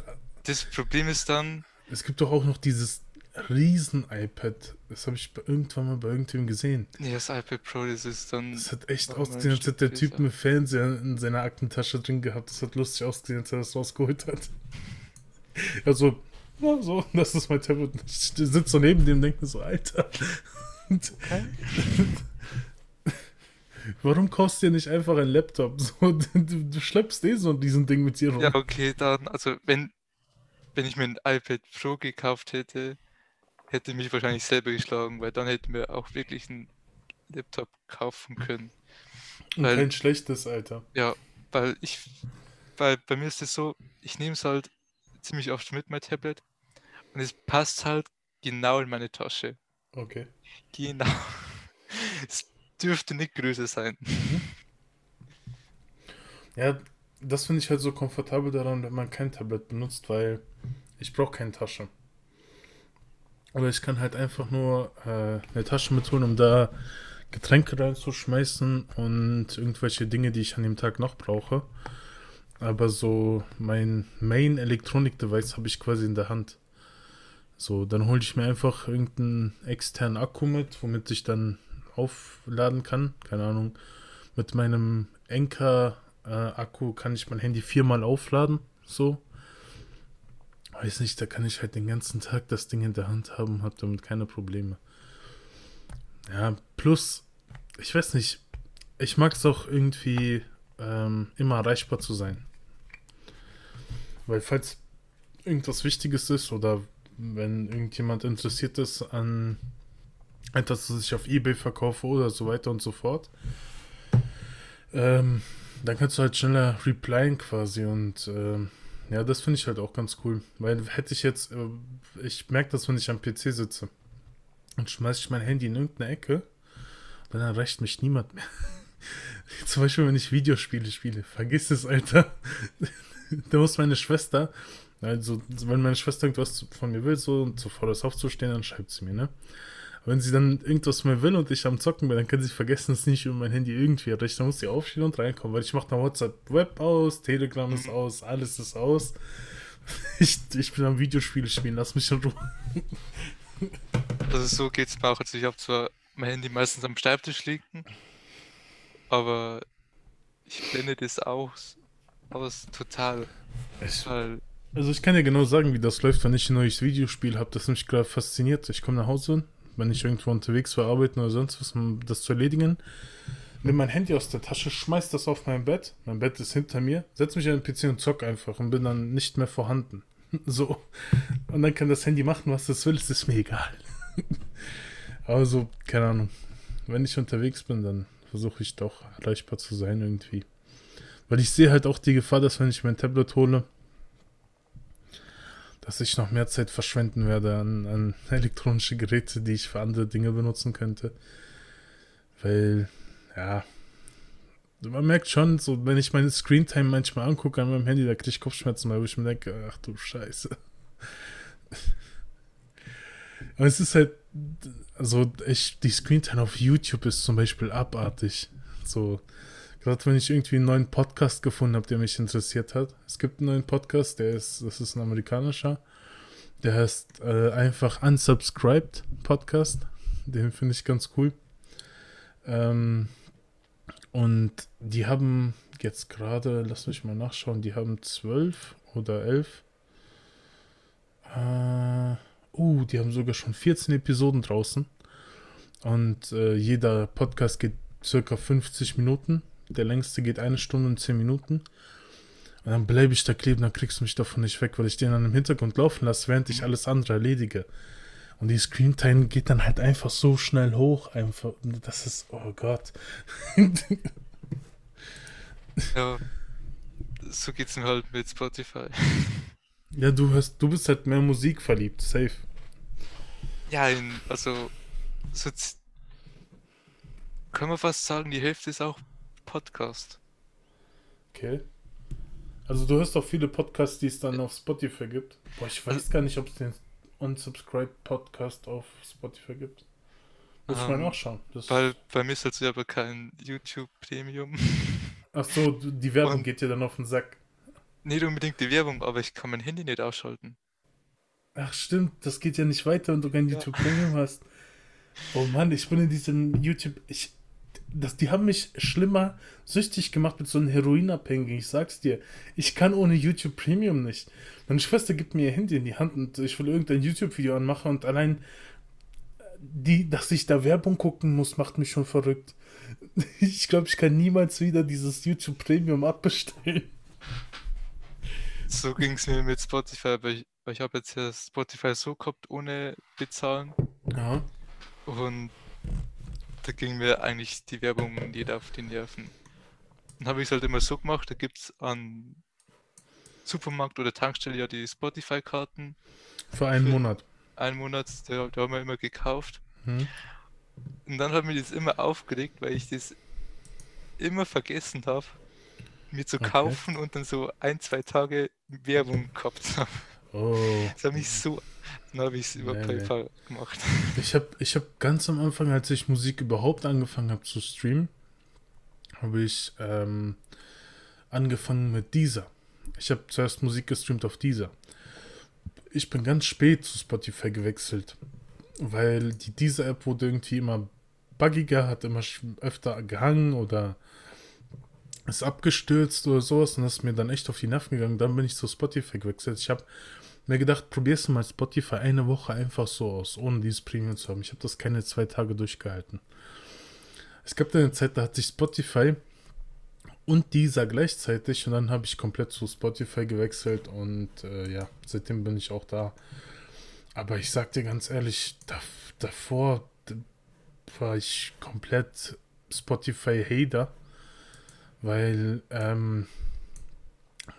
das Problem ist dann... Es gibt doch auch noch dieses Riesen-iPad. Das habe ich irgendwann mal bei irgendjemandem gesehen. Nee, das iPad Pro, das ist dann... Das hat echt ausgesehen, als hätte der Typ einen Fernseher in seiner Aktentasche drin gehabt. Das hat lustig ausgesehen, als er das rausgeholt hat. Also... Ja, so, das ist mein Tablet. Ich sitze so neben dem und denke mir so, Alter. Okay. Warum kaufst du dir nicht einfach einen Laptop? So, du schleppst so diesen Ding mit dir rum. Ja, okay, dann, also wenn ich mir ein iPad Pro gekauft hätte, hätte mich wahrscheinlich selber geschlagen, weil dann hätten wir auch wirklich einen Laptop kaufen können. Weil, kein schlechtes, Alter. Ja, weil bei mir ist es so, ich nehme es halt ziemlich oft mit, mein Tablet, und es passt halt genau in meine Tasche. Okay. Genau. Es dürfte nicht größer sein. Ja, das finde ich halt so komfortabel daran, wenn man kein Tablet benutzt, weil ich brauche keine Tasche. Oder ich kann halt einfach nur eine Tasche mitholen, um da Getränke reinzuschmeißen und irgendwelche Dinge, die ich an dem Tag noch brauche. Aber so mein Main-Elektronik-Device habe ich quasi in der Hand. So, dann hole ich mir einfach irgendeinen externen Akku mit, womit ich dann aufladen kann. Keine Ahnung. Mit meinem Enker-Akku kann ich mein Handy 4-mal aufladen. So. Weiß nicht, da kann ich halt den ganzen Tag das Ding in der Hand haben und habe damit keine Probleme. Ja, plus, ich weiß nicht, ich mag es auch irgendwie immer erreichbar zu sein. Weil falls irgendwas Wichtiges ist oder wenn irgendjemand interessiert ist an etwas, das ich auf eBay verkaufe oder so weiter und so fort, dann kannst du halt schneller replyen quasi und ja, das finde ich halt auch ganz cool. Weil hätte ich jetzt, ich merke das, wenn ich am PC sitze und schmeiße ich mein Handy in irgendeine Ecke, dann erreicht mich niemand mehr. Zum Beispiel, wenn ich Videospiele spiele. Vergiss es, Alter. Da muss meine Schwester, also wenn meine Schwester irgendwas von mir will, so und sofort das aufzustehen, dann schreibt sie mir, ne? Aber wenn sie dann irgendwas von mir will und ich am Zocken bin, dann kann sie vergessen, dass nicht über mein Handy irgendwie erreicht. Dann muss sie aufstehen und reinkommen, weil ich mache dann WhatsApp Web aus, Telegram ist aus, alles ist aus. Ich bin am Videospiele spielen, lass mich in Ruhe. Also so geht's mir auch. Also ich habe zwar mein Handy meistens am Schreibtisch liegen, aber ich blende das aus total. Also ich kann dir genau sagen, wie das läuft, wenn ich ein neues Videospiel habe, das mich gerade fasziniert. Ich komme nach Hause, wenn ich irgendwo unterwegs war, arbeiten oder sonst was, um das zu erledigen, nehme mein Handy aus der Tasche, schmeiß das auf mein Bett ist hinter mir, setze mich an den PC und zock einfach und bin dann nicht mehr vorhanden. So. Und dann kann das Handy machen, was es will, es ist mir egal. Also, keine Ahnung. Wenn ich unterwegs bin, dann versuche ich doch erreichbar zu sein irgendwie. Weil ich sehe halt auch die Gefahr, dass wenn ich mein Tablet hole, dass ich noch mehr Zeit verschwenden werde an elektronische Geräte, die ich für andere Dinge benutzen könnte. Weil, ja, man merkt schon, so wenn ich meine Screentime manchmal angucke an meinem Handy, da kriege ich Kopfschmerzen, weil ich mir denke, ach du Scheiße. Aber es ist halt, also die Screentime auf YouTube ist zum Beispiel abartig. So, gerade wenn ich irgendwie einen neuen Podcast gefunden habe, der mich interessiert hat. Es gibt einen neuen Podcast, das ist ein amerikanischer. Der heißt einfach Unsubscribed Podcast. Den finde ich ganz cool. Und die haben jetzt gerade, lass mich mal nachschauen, die haben 12 oder 11. Die haben sogar schon 14 Episoden draußen. Und jeder Podcast geht circa 50 Minuten. Der längste geht 1 Stunde und 10 Minuten. Und dann bleibe ich da kleben, dann kriegst du mich davon nicht weg, weil ich den dann im Hintergrund laufen lasse, während ich alles andere erledige. Und die Screentime geht dann halt einfach so schnell hoch. Einfach. Das ist, oh Gott. Ja, so geht's mir halt mit Spotify. Ja, du bist halt mehr musikverliebt, safe. Ja, also so können wir fast sagen, die Hälfte ist auch Podcast. Okay. Also du hörst auch viele Podcasts, die es dann auf Spotify gibt. Boah, ich weiß gar nicht, ob es den Unsubscribed-Podcast auf Spotify gibt. Muss ich mal nachschauen. Weil bei mir ist jetzt aber kein YouTube Premium. Achso, die Werbung geht dir dann auf den Sack. Nicht unbedingt die Werbung, aber ich kann mein Handy nicht ausschalten. Ach stimmt, das geht ja nicht weiter, wenn du kein YouTube Premium hast. Oh Mann, ich bin in diesem YouTube... Die haben mich schlimmer süchtig gemacht mit so einem Heroinabhängigen. Ich sag's dir, ich kann ohne YouTube Premium nicht. Meine Schwester gibt mir ihr Handy in die Hand und ich will irgendein YouTube-Video anmachen und allein, dass ich da Werbung gucken muss, macht mich schon verrückt. Ich glaube, ich kann niemals wieder dieses YouTube Premium abbestellen. So ging's mir mit Spotify, aber ich habe jetzt ja Spotify so gehabt, ohne bezahlen. Ja. Und da ging mir eigentlich die Werbung jeder auf die Nerven. Dann habe ich es halt immer so gemacht, da gibt es an Supermarkt oder Tankstelle ja die Spotify-Karten. Für einen Monat. Einen Monat, da haben wir immer gekauft. Hm. Und dann hat mich das immer aufgeregt, weil ich das immer vergessen habe, mir zu kaufen und dann so 1-2 Tage Werbung gehabt habe. Oh. Das hat mich so... Dann habe ich es über PayPal gemacht. Ich hab ganz am Anfang, als ich Musik überhaupt angefangen habe zu streamen, habe ich angefangen mit Deezer. Ich habe zuerst Musik gestreamt auf Deezer. Ich bin ganz spät zu Spotify gewechselt, weil die Deezer-App wurde irgendwie immer buggiger, hat immer öfter gehangen oder ist abgestürzt oder sowas und das ist mir dann echt auf die Nerven gegangen. Dann bin ich zu Spotify gewechselt. Ich habe mir gedacht, probierst du mal Spotify eine Woche einfach so aus, ohne dieses Premium zu haben. Ich habe das keine 2 Tage durchgehalten. Es gab dann eine Zeit, da hatte ich Spotify und Deezer gleichzeitig und dann habe ich komplett zu Spotify gewechselt und seitdem bin ich auch da. Aber ich sag dir ganz ehrlich, davor war ich komplett Spotify-Hater, weil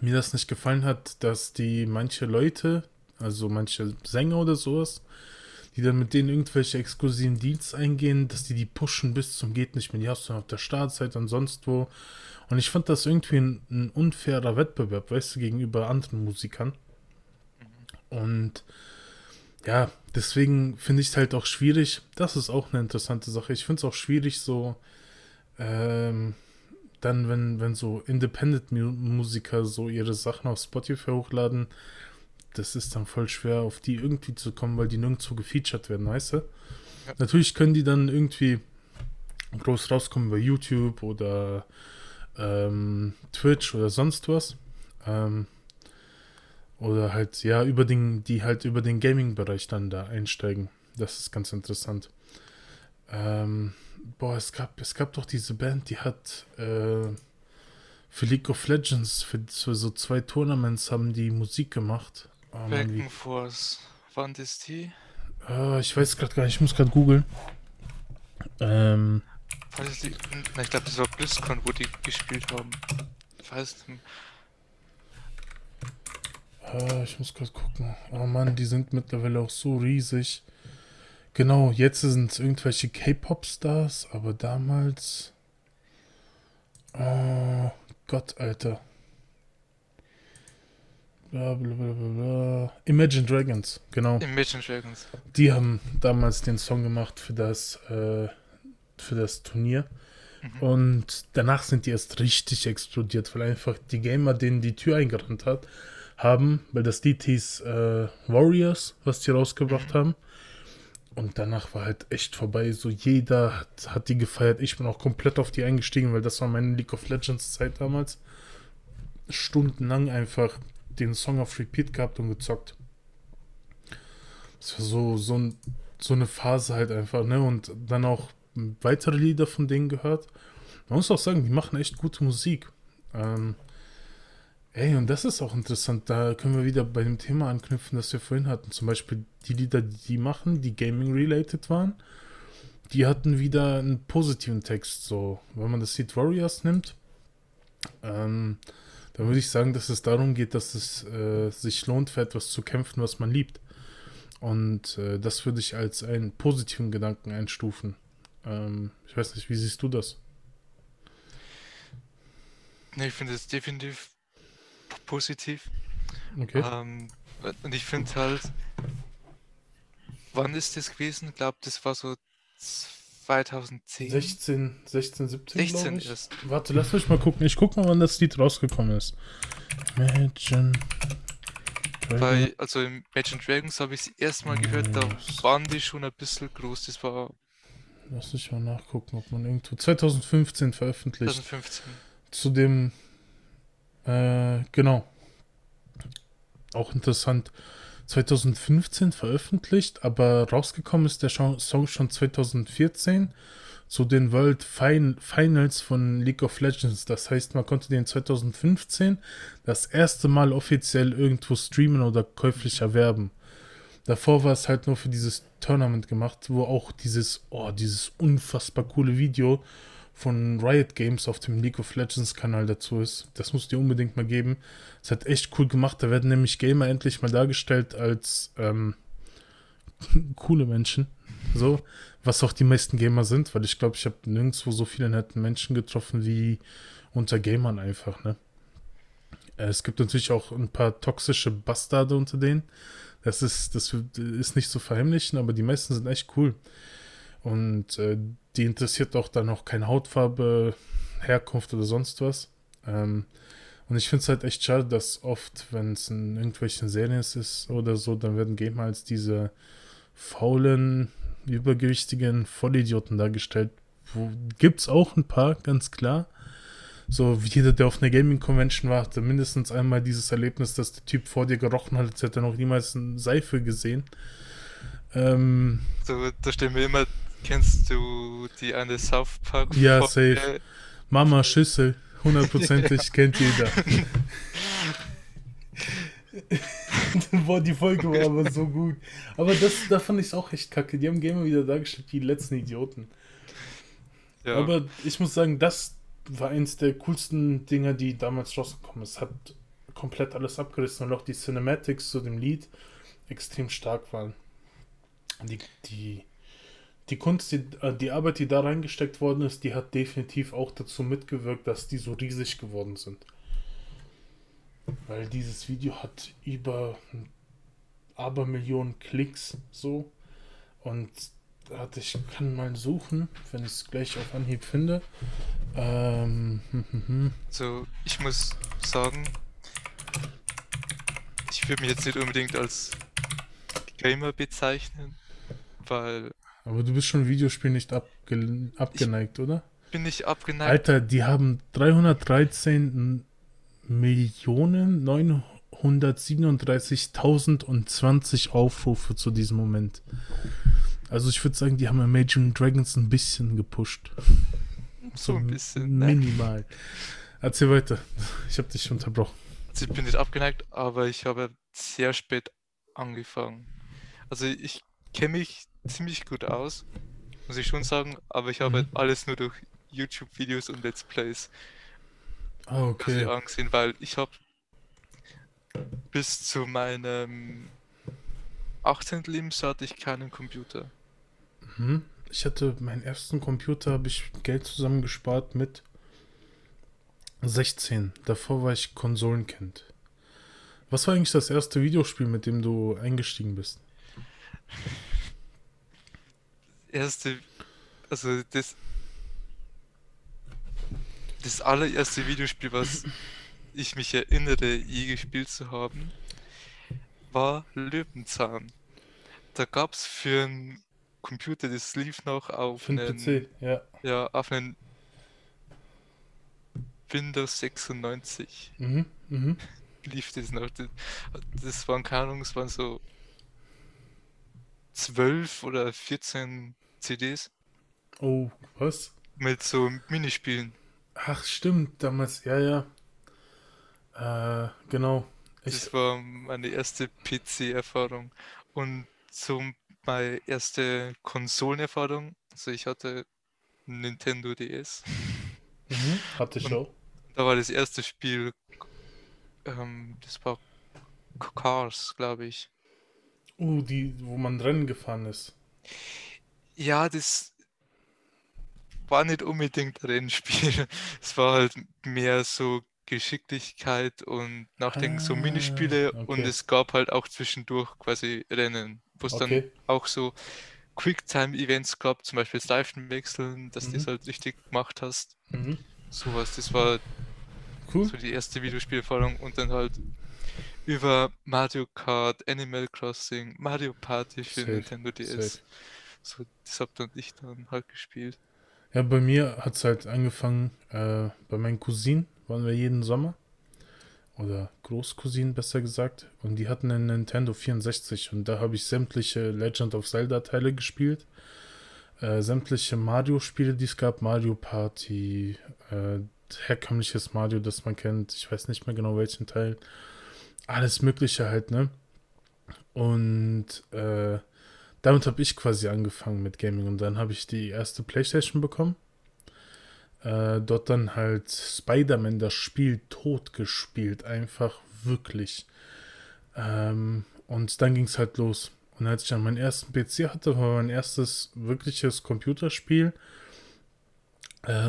mir das nicht gefallen hat, dass manche Leute, also manche Sänger oder sowas, die dann mit denen irgendwelche exklusiven Deals eingehen, dass die pushen bis zum geht nicht mehr, die hast du dann auf der Startseite und sonst wo. Und ich fand das irgendwie ein unfairer Wettbewerb, weißt du, gegenüber anderen Musikern. Und ja, deswegen finde ich es halt auch schwierig, das ist auch eine interessante Sache, ich finde es auch schwierig so, dann, wenn so Independent-Musiker so ihre Sachen auf Spotify hochladen, das ist dann voll schwer, auf die irgendwie zu kommen, weil die nirgendwo gefeatured werden, weißt du? Ja. Natürlich können die dann irgendwie groß rauskommen bei YouTube oder Twitch oder sonst was. Oder halt, ja, über den Gaming-Bereich dann da einsteigen. Das ist ganz interessant. Es gab doch diese Band, die hat für League of Legends, für so 2 Tournaments haben die Musik gemacht. Force, wann ist die? Ich weiß gerade gar nicht, ich muss gerade googeln. Ich glaube, das war BlizzCon, wo die gespielt haben. Ich weiß nicht. Ich muss gerade gucken. Oh Mann, die sind mittlerweile auch so riesig. Genau, jetzt sind es irgendwelche K-Pop-Stars, aber damals... Oh Gott, Alter. Blablabla. Imagine Dragons, genau. Imagine Dragons. Die haben damals den Song gemacht für das Turnier. Mhm. Und danach sind die erst richtig explodiert, weil einfach die Gamer, denen die Tür eingerannt haben, weil das Lied hieß Warriors, was die rausgebracht haben. Und danach war halt echt vorbei, so jeder hat die gefeiert. Ich bin auch komplett auf die eingestiegen, weil das war meine League of Legends Zeit damals. Stundenlang einfach den Song auf Repeat gehabt und gezockt. Das war so eine Phase halt einfach, ne? Und dann auch weitere Lieder von denen gehört. Man muss auch sagen, die machen echt gute Musik. Und das ist auch interessant, da können wir wieder bei dem Thema anknüpfen, das wir vorhin hatten. Zum Beispiel die Lieder, die die machen, die Gaming-related waren, die hatten wieder einen positiven Text. So, wenn man das Lied Warriors nimmt, dann würde ich sagen, dass es darum geht, dass es sich lohnt, für etwas zu kämpfen, was man liebt. Und das würde ich als einen positiven Gedanken einstufen. Ich weiß nicht, wie siehst du das? Nee, ich finde es definitiv positiv. Okay. Und ich finde halt, wann ist das gewesen? Ich glaube, das war so 2010. 16, 17, glaube ich. Ist. Warte, lass mich mal gucken. Ich gucke mal, wann das Lied rausgekommen ist. Imagine Dragons. Also im Imagine Dragons habe ich es erstmal gehört, da waren die schon ein bisschen groß. Das war... Lass mich mal nachgucken, ob man irgendwo... 2015 veröffentlicht. 2015. Zu dem... genau. Auch interessant. 2015 veröffentlicht, aber rausgekommen ist der Song schon 2014 zu den World Finals von League of Legends. Das heißt, man konnte den 2015 das erste Mal offiziell irgendwo streamen oder käuflich erwerben. Davor war es halt nur für dieses Tournament gemacht, wo auch dieses unfassbar coole Video von Riot Games auf dem League of Legends Kanal dazu ist. Das musst du dir unbedingt mal geben. Es hat echt cool gemacht. Da werden nämlich Gamer endlich mal dargestellt als coole Menschen. So, was auch die meisten Gamer sind, weil ich glaube, ich habe nirgendwo so viele netten Menschen getroffen wie unter Gamern einfach, ne? Es gibt natürlich auch ein paar toxische Bastarde unter denen. Das ist nicht zu verheimlichen, aber die meisten sind echt cool. Und die interessiert auch dann auch keine Hautfarbe, Herkunft oder sonst was. Und ich finde es halt echt schade, dass oft, wenn es in irgendwelchen Serien ist oder so, dann werden Gamer als diese faulen, übergewichtigen Vollidioten dargestellt. Gibt es auch ein paar, ganz klar. So wie jeder, der auf einer Gaming-Convention war, hatte mindestens einmal dieses Erlebnis, dass der Typ vor dir gerochen hat, als hätte er noch niemals eine Seife gesehen. So, da stehen wir immer... Kennst du die eine South Park? Ja, safe. Mama Schüssel, hundertprozentig kennt jeder. Boah, die Folge war aber so gut. Aber da fand ich es auch echt kacke. Die haben Gamer wieder dargestellt, die letzten Idioten. Ja. Aber ich muss sagen, das war eins der coolsten Dinger, die damals rausgekommen ist. Hat komplett alles abgerissen und auch die Cinematics zu dem Lied extrem stark waren. Die Kunst, die Arbeit, die da reingesteckt worden ist, die hat definitiv auch dazu mitgewirkt, dass die so riesig geworden sind. Weil dieses Video hat über Abermillionen Klicks, so. Und ich kann mal suchen, wenn ich es gleich auf Anhieb finde. So, ich muss sagen, ich würde mich jetzt nicht unbedingt als Gamer bezeichnen, weil... Aber du bist schon Videospiel nicht abgeneigt, oder? Bin nicht abgeneigt. Alter, die haben 313.937.020 Aufrufe zu diesem Moment. Also ich würde sagen, die haben Imagine Dragons ein bisschen gepusht. So ein bisschen, minimal. Ne? Erzähl weiter. Ich habe dich unterbrochen. Also ich bin nicht abgeneigt, aber ich habe sehr spät angefangen. Also ich kenne mich ziemlich gut aus, muss ich schon sagen, aber ich habe halt alles nur durch YouTube-Videos und Let's Plays angesehen, weil ich habe bis zu meinem 18. Lebensjahr hatte ich keinen Computer. Ich hatte meinen ersten Computer, habe ich Geld zusammengespart mit 16. Davor war ich Konsolenkind. Was war eigentlich das erste Videospiel, mit dem du eingestiegen bist? Das allererste Videospiel, was ich mich erinnere, je gespielt zu haben, war Löwenzahn. Da gab es für einen Computer, das lief noch auf einen PC, ja, auf einen Windows 96. Lief das noch. Das waren keine Ahnung, es waren so 12 oder 14 CDs. Oh, was? Mit so Minispielen. Ach, stimmt, damals, ja. Genau. Das war meine erste PC-Erfahrung. Und so meine erste Konsolenerfahrung. Also ich hatte einen Nintendo DS. Hatte ich auch. Da war das erste Spiel, das war Cars, glaube ich. Die, wo man Rennen gefahren ist. Ja, das war nicht unbedingt ein Rennspiel. Es war halt mehr so Geschicklichkeit und Nachdenken, so Minispiele. Okay. Und es gab halt auch zwischendurch quasi Rennen, wo es okay. dann auch so Quicktime-Events gab, zum Beispiel das Reifen wechseln, dass du es halt richtig gemacht hast. Mhm. Sowas, das war cool. So die erste Videospielerfahrung und dann halt über Mario Kart, Animal Crossing, Mario Party für Nintendo DS. So, das hab dann ich dann halt gespielt. Ja, bei mir hat es halt angefangen, bei meinen Cousinen waren wir jeden Sommer, oder Großcousinen besser gesagt, und die hatten einen Nintendo 64 und da habe ich sämtliche Legend of Zelda Teile gespielt, sämtliche Mario Spiele, die es gab, Mario Party, herkömmliches Mario, das man kennt, ich weiß nicht mehr genau welchen Teil, alles Mögliche halt, ne? Und damit habe ich quasi angefangen mit Gaming und dann habe ich die erste Playstation bekommen. Dort dann halt Spider-Man, das Spiel tot gespielt, einfach wirklich. Und dann ging es halt los. Und als ich dann meinen ersten PC hatte, war mein erstes wirkliches Computerspiel.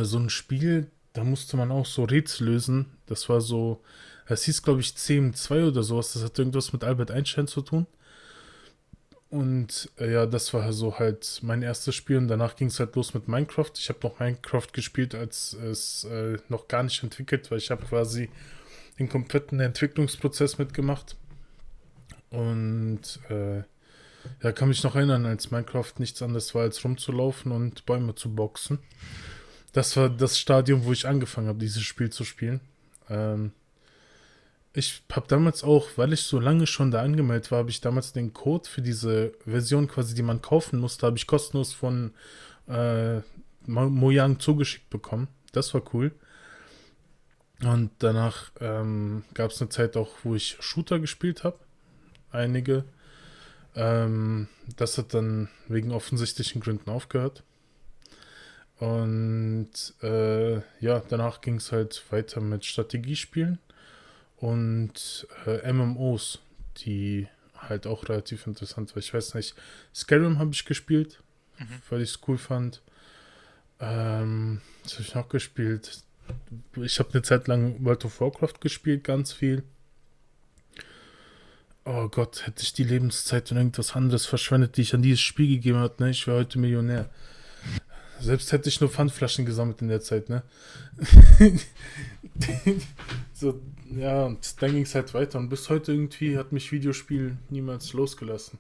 So ein Spiel, da musste man auch so Rätsel lösen. Das war so, das hieß glaube ich CM2 oder sowas, das hat irgendwas mit Albert Einstein zu tun. Und ja, das war so halt mein erstes Spiel und danach ging es halt los mit Minecraft. Ich habe noch Minecraft gespielt, als es noch gar nicht entwickelt war. Ich habe quasi den kompletten Entwicklungsprozess mitgemacht. Und ja, kann mich noch erinnern, als Minecraft nichts anderes war, als rumzulaufen und Bäume zu boxen. Das war das Stadium, wo ich angefangen habe, dieses Spiel zu spielen. Ich habe damals auch, weil ich so lange schon da angemeldet war, habe ich damals den Code für diese Version quasi, die man kaufen musste, habe ich kostenlos von Mojang zugeschickt bekommen. Das war cool. Und danach gab es eine Zeit auch, wo ich Shooter gespielt habe. Einige. Das hat dann wegen offensichtlichen Gründen aufgehört. Und ja, danach ging es halt weiter mit Strategiespielen. Und MMOs, die halt auch relativ interessant war. Ich weiß nicht, Skyrim habe ich gespielt, weil ich es cool fand. Was habe ich noch gespielt? Ich habe eine Zeit lang World of Warcraft gespielt, ganz viel. Oh Gott, hätte ich die Lebenszeit und irgendwas anderes verschwendet, die ich an dieses Spiel gegeben habe, ne? Ich wäre heute Millionär. Selbst hätte ich nur Pfandflaschen gesammelt in der Zeit, ne? So, ja, und dann ging es halt weiter. Und bis heute irgendwie hat mich Videospiel niemals losgelassen.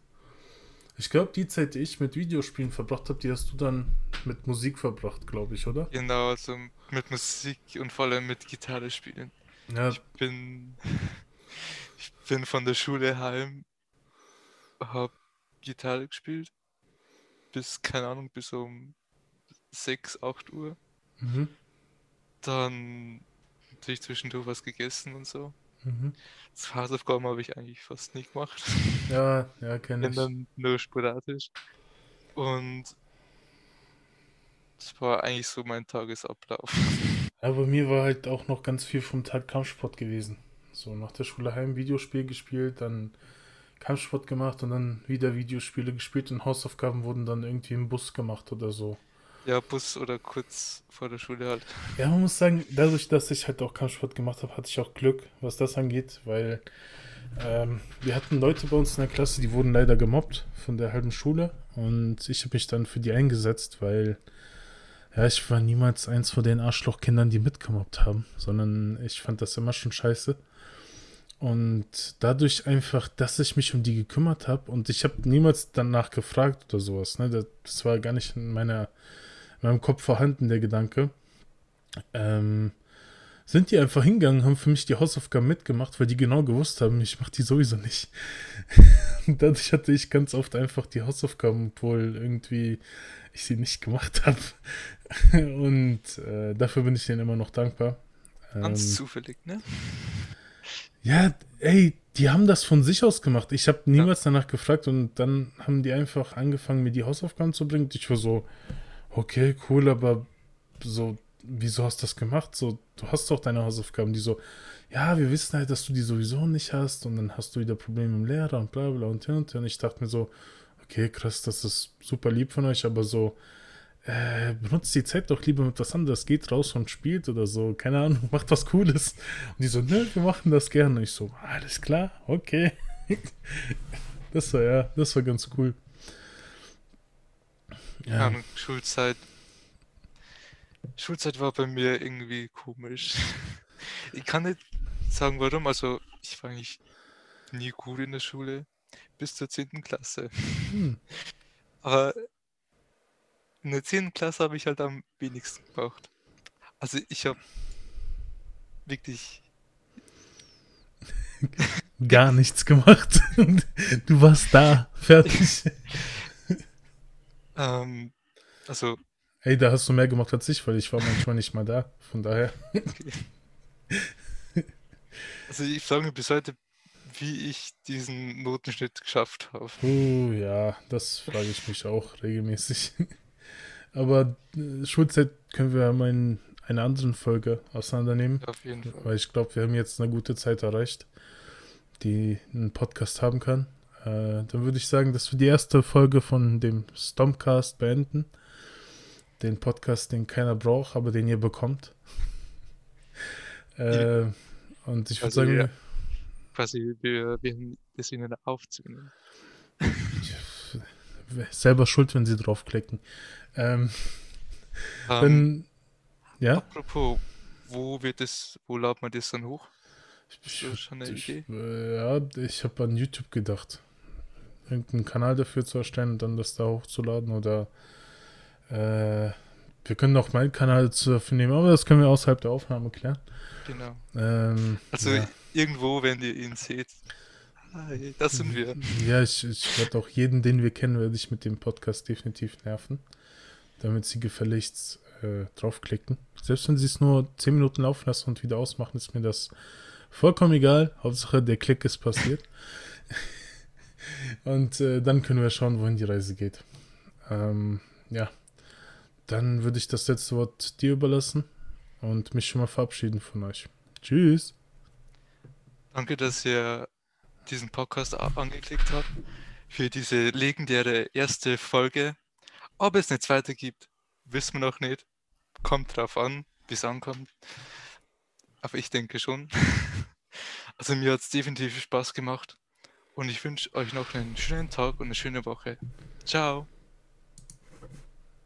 Ich glaube, die Zeit, die ich mit Videospielen verbracht habe, die hast du dann mit Musik verbracht, glaube ich, oder? Genau, also mit Musik und vor allem mit Gitarre spielen. Ja. Ich bin von der Schule heim, habe Gitarre gespielt. Bis, keine Ahnung, bis um 6, 8 Uhr. Mhm. Dann natürlich zwischendurch was gegessen und so. Mhm. Das Hausaufgaben habe ich eigentlich fast nicht gemacht. Ja, kenn ich. Dann nur sporadisch. Und das war eigentlich so mein Tagesablauf. Aber mir war halt auch noch ganz viel vom Tag Kampfsport gewesen. So nach der Schule heim Videospiel gespielt, dann Kampfsport gemacht und dann wieder Videospiele gespielt und Hausaufgaben wurden dann irgendwie im Bus gemacht oder so. Ja, Bus oder kurz vor der Schule halt. Ja, man muss sagen, dadurch, dass ich halt auch Kampfsport gemacht habe, hatte ich auch Glück, was das angeht, weil wir hatten Leute bei uns in der Klasse, die wurden leider gemobbt von der halben Schule und ich habe mich dann für die eingesetzt, weil ja, ich war niemals eins von den Arschlochkindern, die mitgemobbt haben, sondern ich fand das immer schon scheiße. Und dadurch einfach, dass ich mich um die gekümmert habe und ich habe niemals danach gefragt oder sowas, ne? Das war gar nicht in meinem Kopf vorhanden, der Gedanke. Sind die einfach hingegangen, haben für mich die Hausaufgaben mitgemacht, weil die genau gewusst haben, ich mache die sowieso nicht. Und dadurch hatte ich ganz oft einfach die Hausaufgaben, obwohl irgendwie ich sie nicht gemacht habe. Und dafür bin ich denen immer noch dankbar. Ganz zufällig, ne? Ja, ey, die haben das von sich aus gemacht. Ich habe niemals danach gefragt und dann haben die einfach angefangen, mir die Hausaufgaben zu bringen. Ich war so, okay, cool, aber so, wieso hast du das gemacht? So, du hast doch deine Hausaufgaben, die so, ja, wir wissen halt, dass du die sowieso nicht hast und dann hast du wieder Probleme mit dem Lehrer und bla bla und hin. Ich dachte mir so, okay, krass, das ist super lieb von euch, aber so, benutzt die Zeit doch lieber mit was anderes, geht raus und spielt oder so, keine Ahnung, macht was Cooles. Und die so, ne, wir machen das gerne. Und ich so, alles klar, okay. Das war ganz cool. Ja, Schulzeit. Schulzeit war bei mir irgendwie komisch. Ich kann nicht sagen, warum. Also, ich war eigentlich nie gut in der Schule. Bis zur 10. Klasse. Aber in der 10. Klasse habe ich halt am wenigsten gebraucht. Also, ich habe wirklich gar nichts gemacht. Du warst da. Fertig. Also. Ey, da hast du mehr gemacht als ich, weil ich war manchmal nicht mal da. Von daher. Okay. Also ich frage mich bis heute, wie ich diesen Notenschnitt geschafft habe. Ja, das frage ich mich auch regelmäßig. Aber Schulzeit können wir mal in einer anderen Folge auseinandernehmen. Auf jeden Fall. Weil ich glaube, wir haben jetzt eine gute Zeit erreicht, die einen Podcast haben kann. Dann würde ich sagen, dass wir die erste Folge von dem Stompcast beenden. Den Podcast, den keiner braucht, aber den ihr bekommt. Ja. Und ich würde sagen, ja, quasi wir haben das ihnen aufzunehmen. Selber schuld, wenn sie draufklicken. Dann, ja? Apropos, wo laden wir das dann hoch? Ich habe an YouTube gedacht, irgendeinen Kanal dafür zu erstellen und dann das da hochzuladen oder wir können auch meinen Kanal dafür nehmen, aber das können wir außerhalb der Aufnahme klären. Genau. Irgendwo, wenn ihr ihn seht, das sind wir. Ja, ich werde auch jeden, den wir kennen, werde ich mit dem Podcast definitiv nerven, damit sie gefälligst draufklicken. Selbst wenn sie es nur 10 Minuten laufen lassen und wieder ausmachen, ist mir das vollkommen egal. Hauptsache, der Klick ist passiert. Und dann können wir schauen, wohin die Reise geht. Ja, dann würde ich das letzte Wort dir überlassen und mich schon mal verabschieden von euch. Tschüss. Danke, dass ihr diesen Podcast angeklickt habt für diese legendäre erste Folge. Ob es eine zweite gibt, wissen wir noch nicht. Kommt drauf an, wie es ankommt. Aber ich denke schon. Also mir hat es definitiv Spaß gemacht und ich wünsche euch noch einen schönen Tag und eine schöne Woche. Ciao.